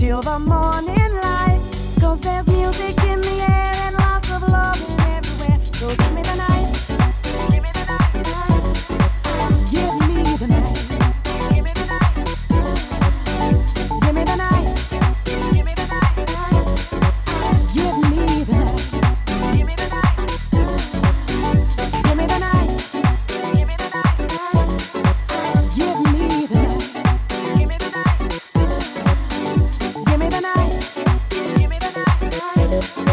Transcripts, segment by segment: till the morning light, 'cause there's music in the air and lots of loving everywhere. So give me the night, give me the night, give me the night, give me the night, give me the night, give me the night, give me the night, give me the night, give me the night, give me the night, give me the night. Give me the night.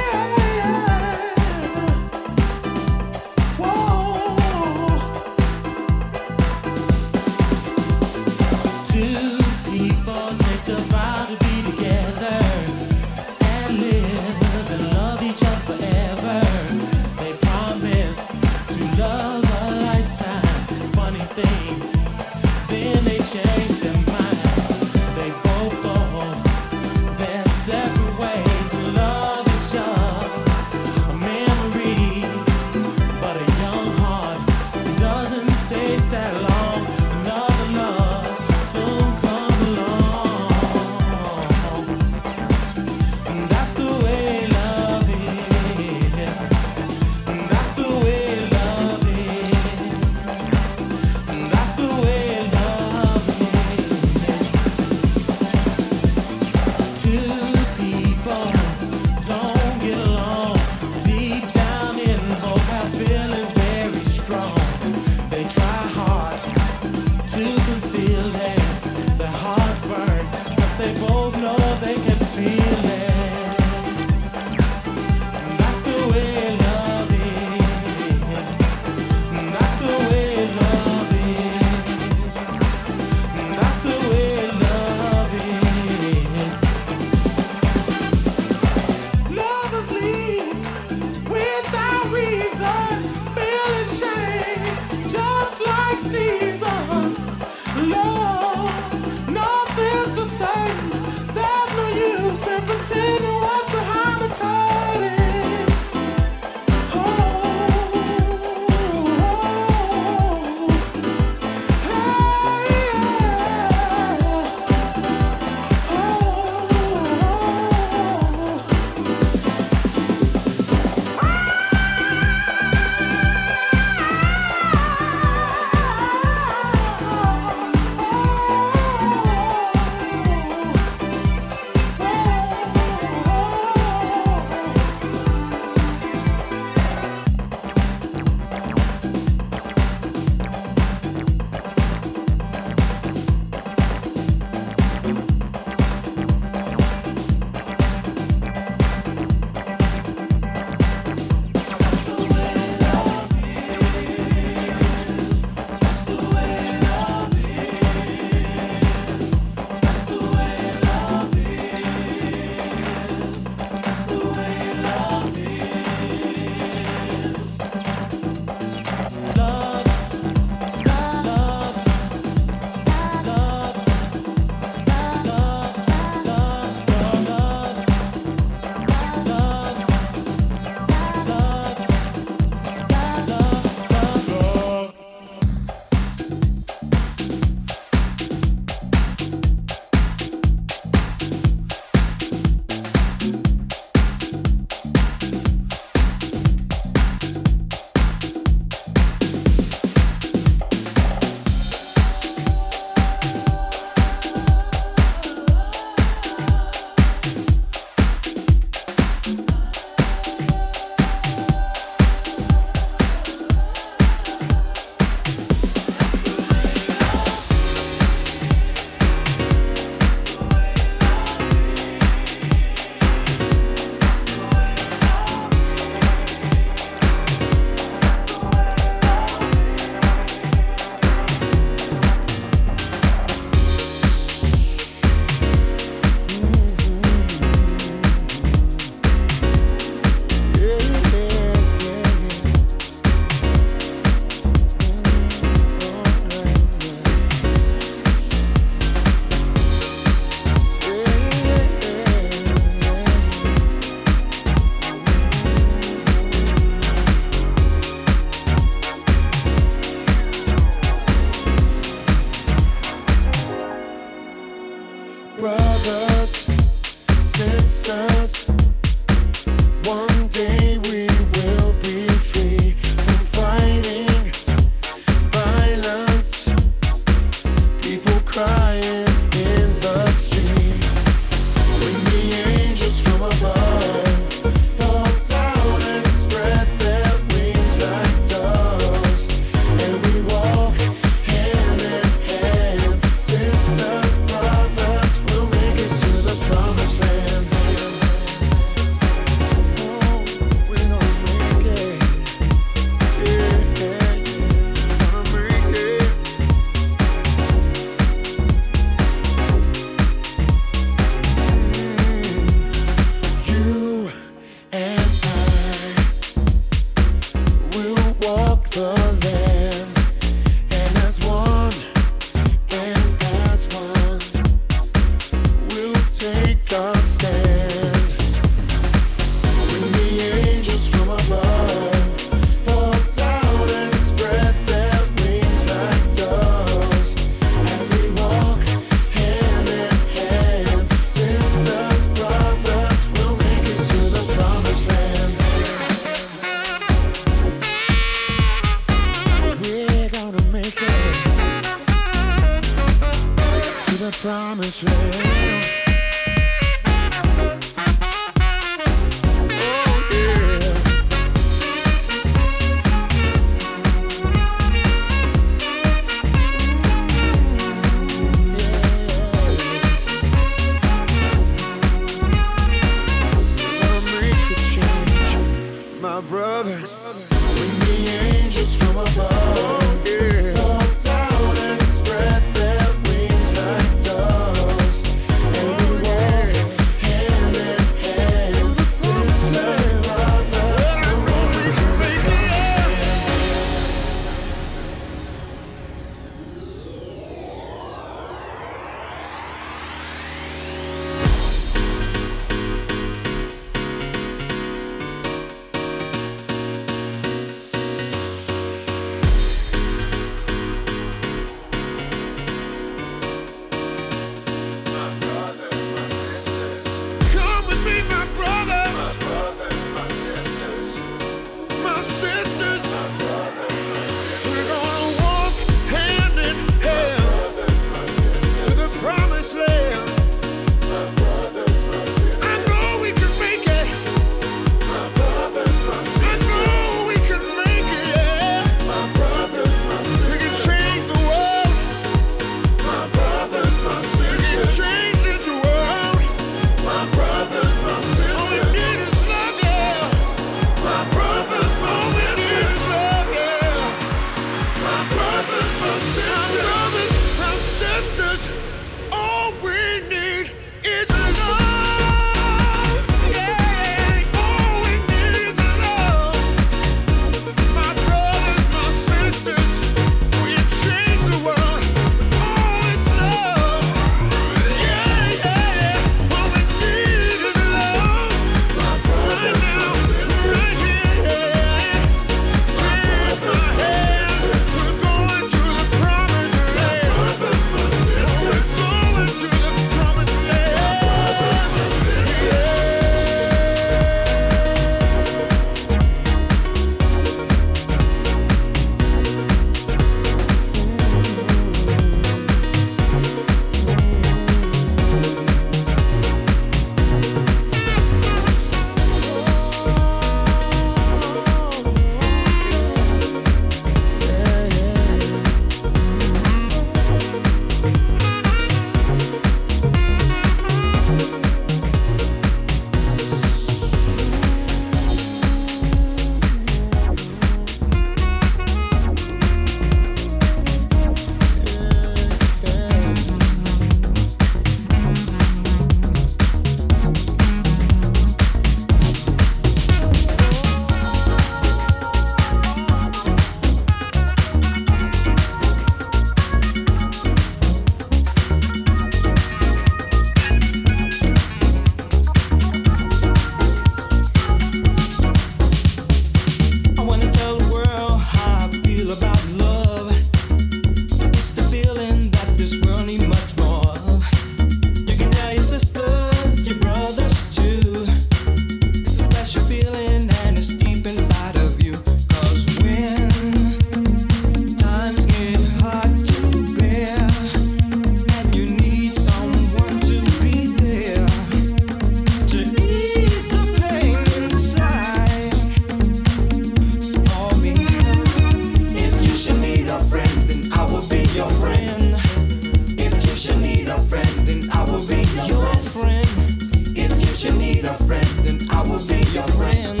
should need a friend, then I will be your friend.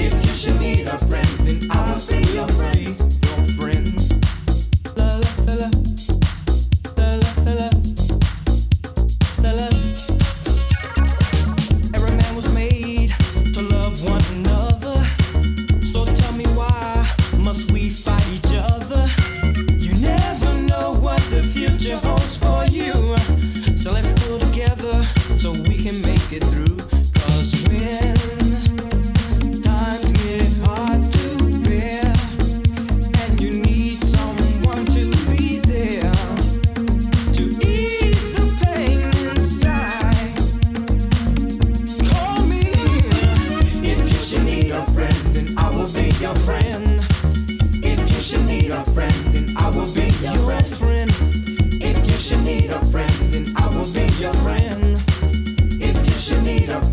If you should need a friend, then I will be your friend. If you should need a friend, then I will be your friend. If you should need a friend.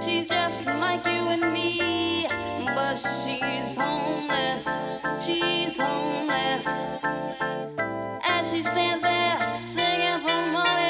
She's just like you and me, but she's homeless, she's homeless. As she stands there singing for money,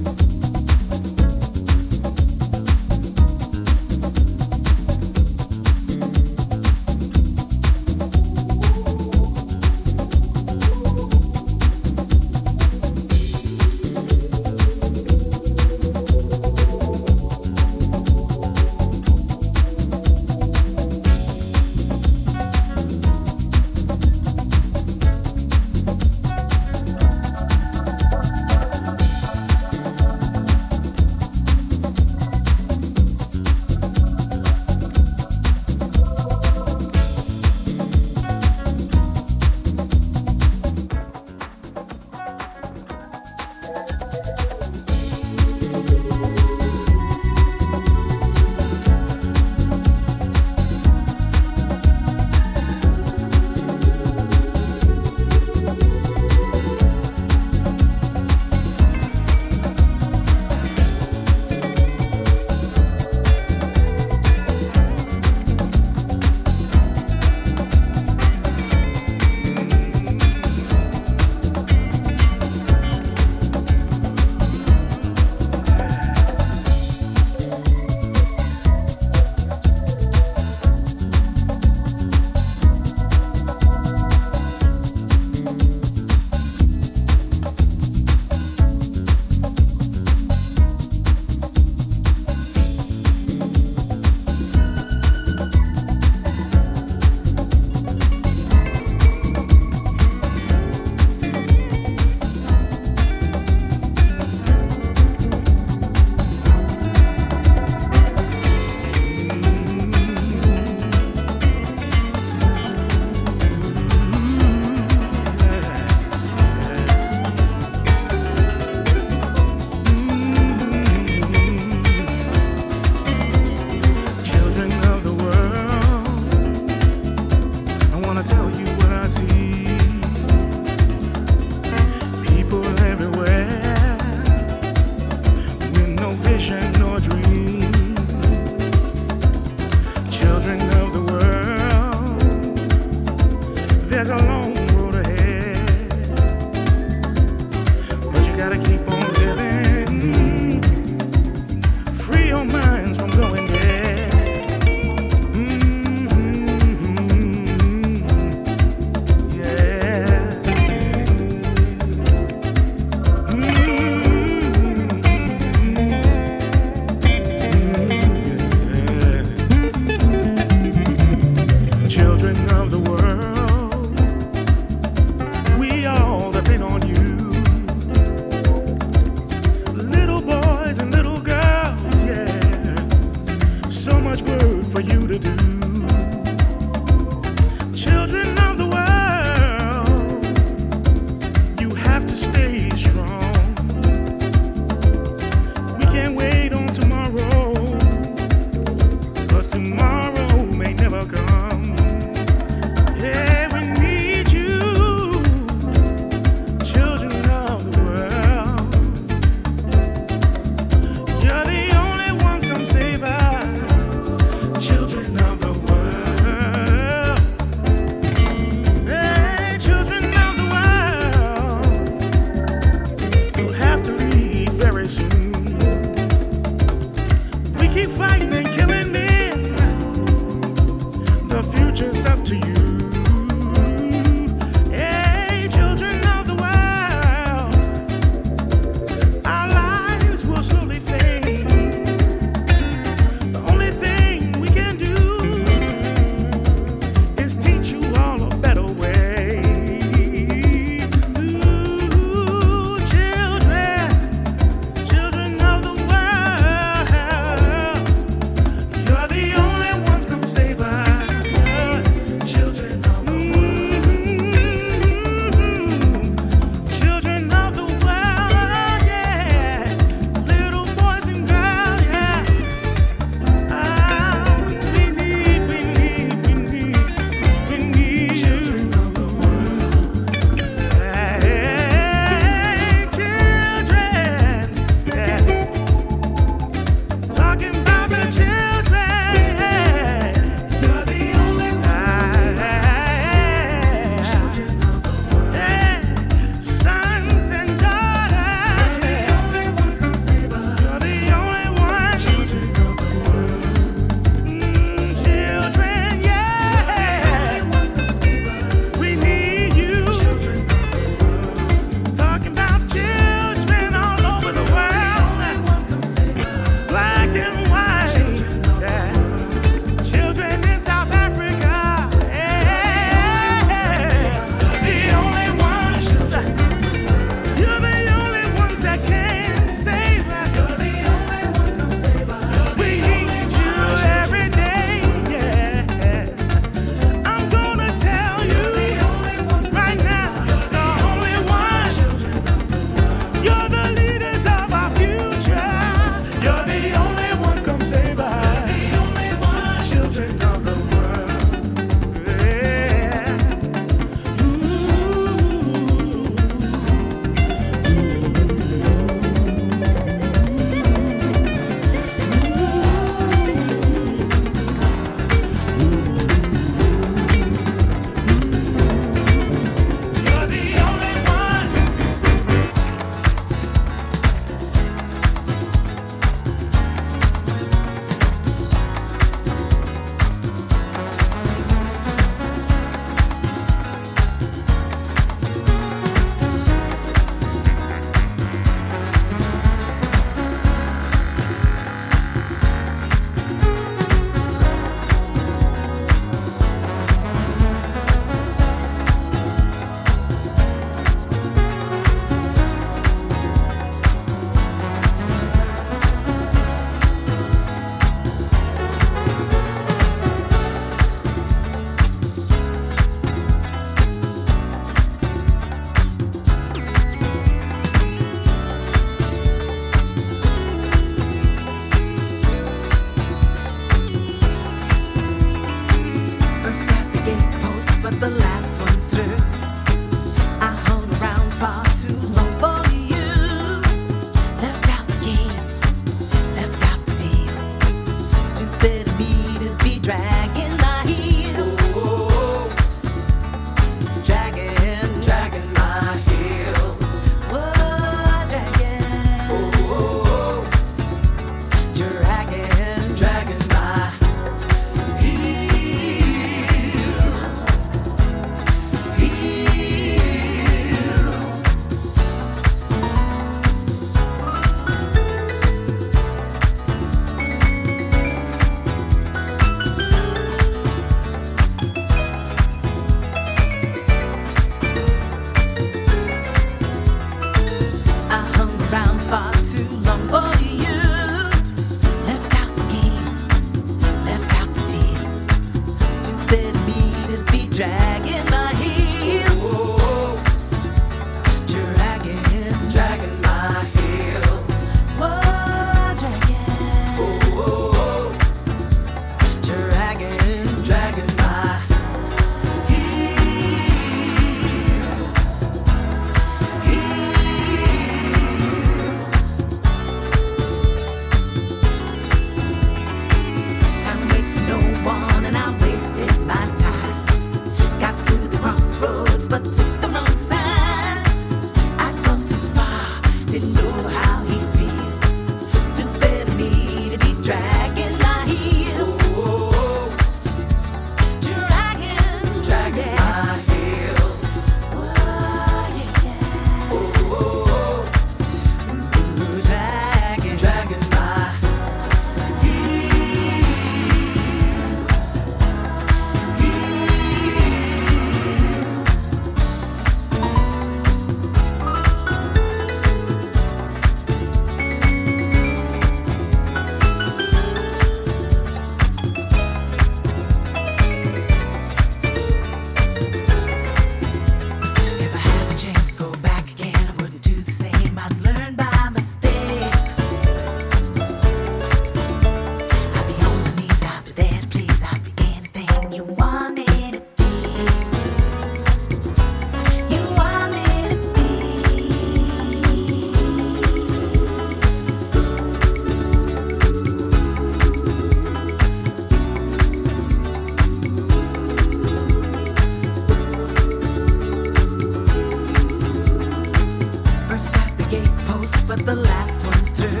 the last one through.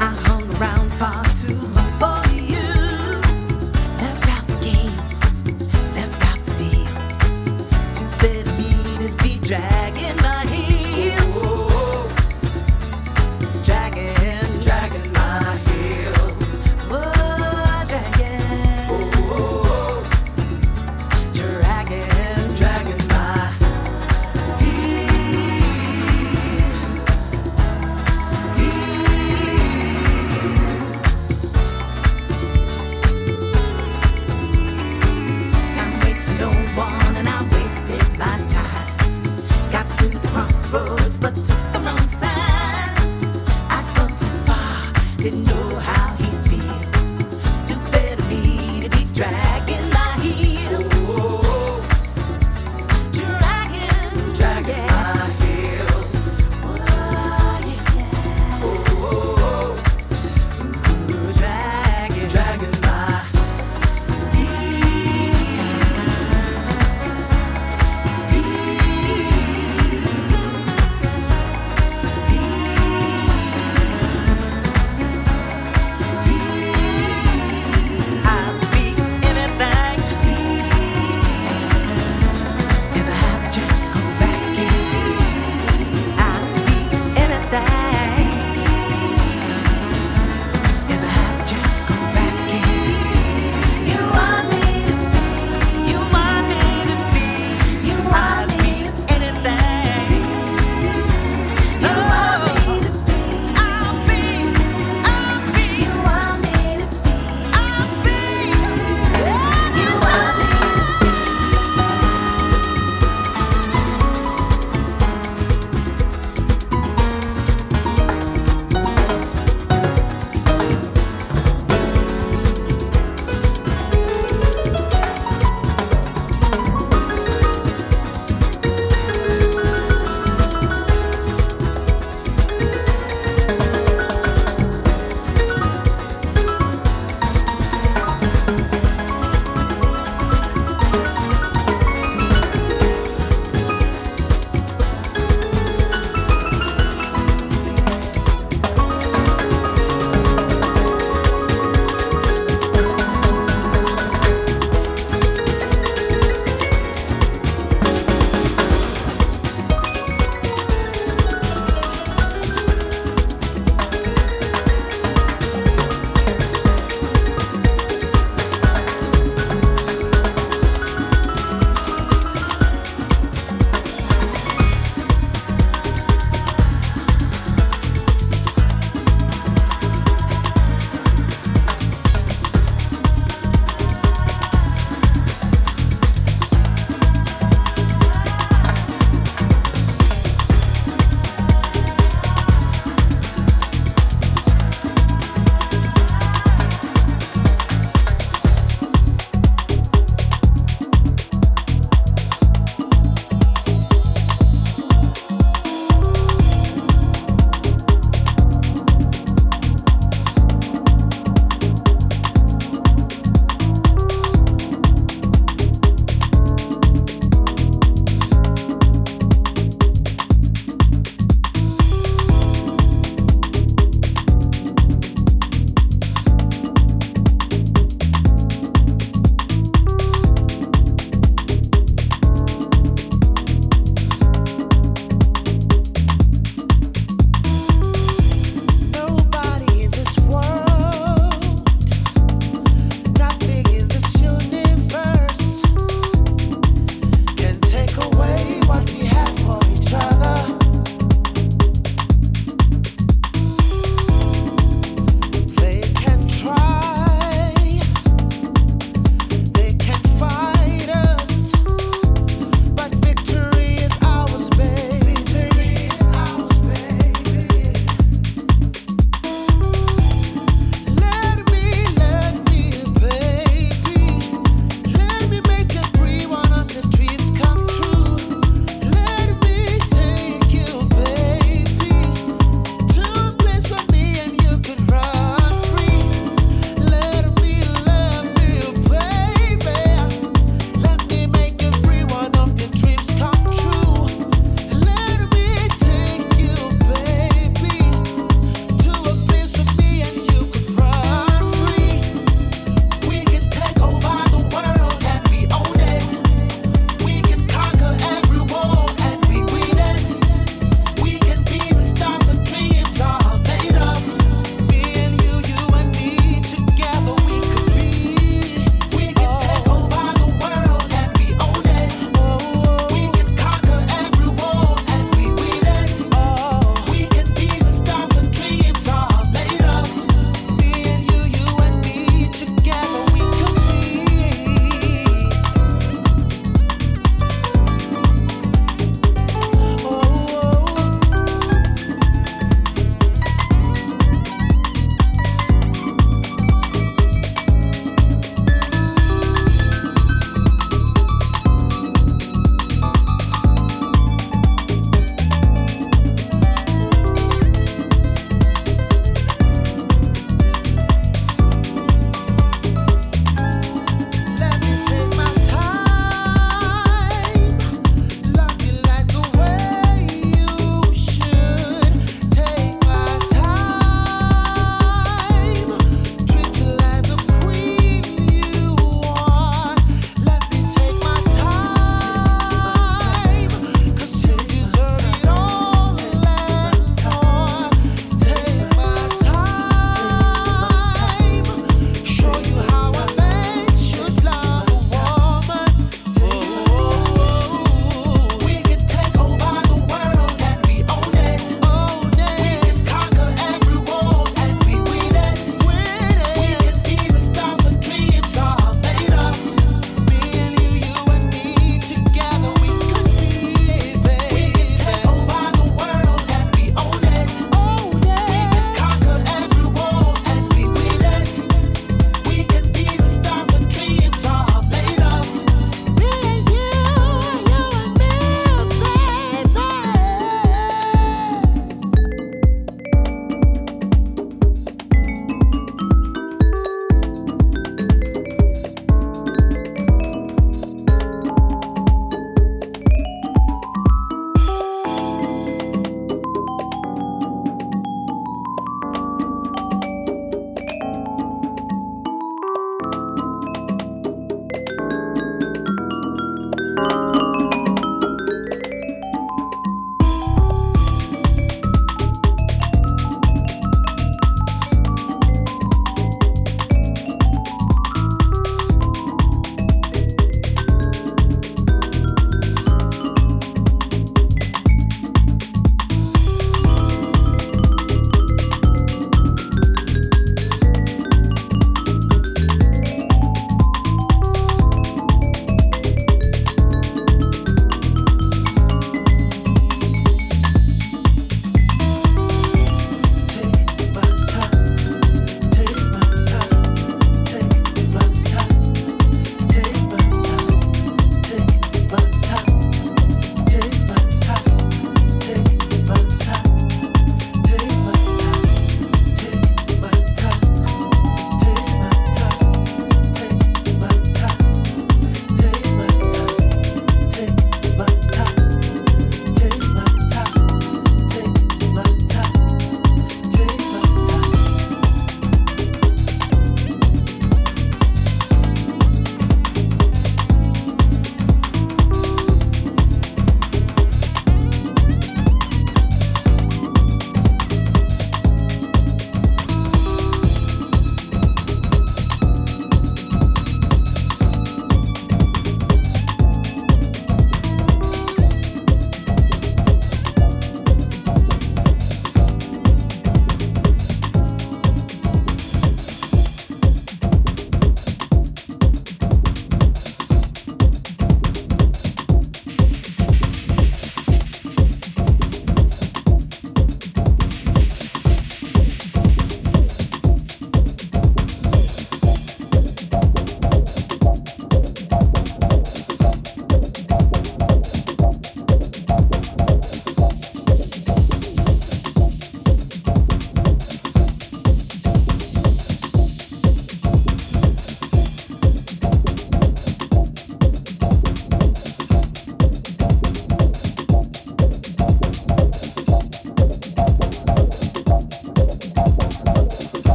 I hung around far too long for you. Left out the game, left out the deal. Stupid me to be dragging my heels. Whoa. Dragging my heels. Whoa, dragging. Whoa. Dragging my heels.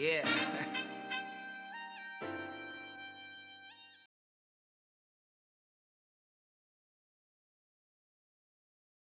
Yeah.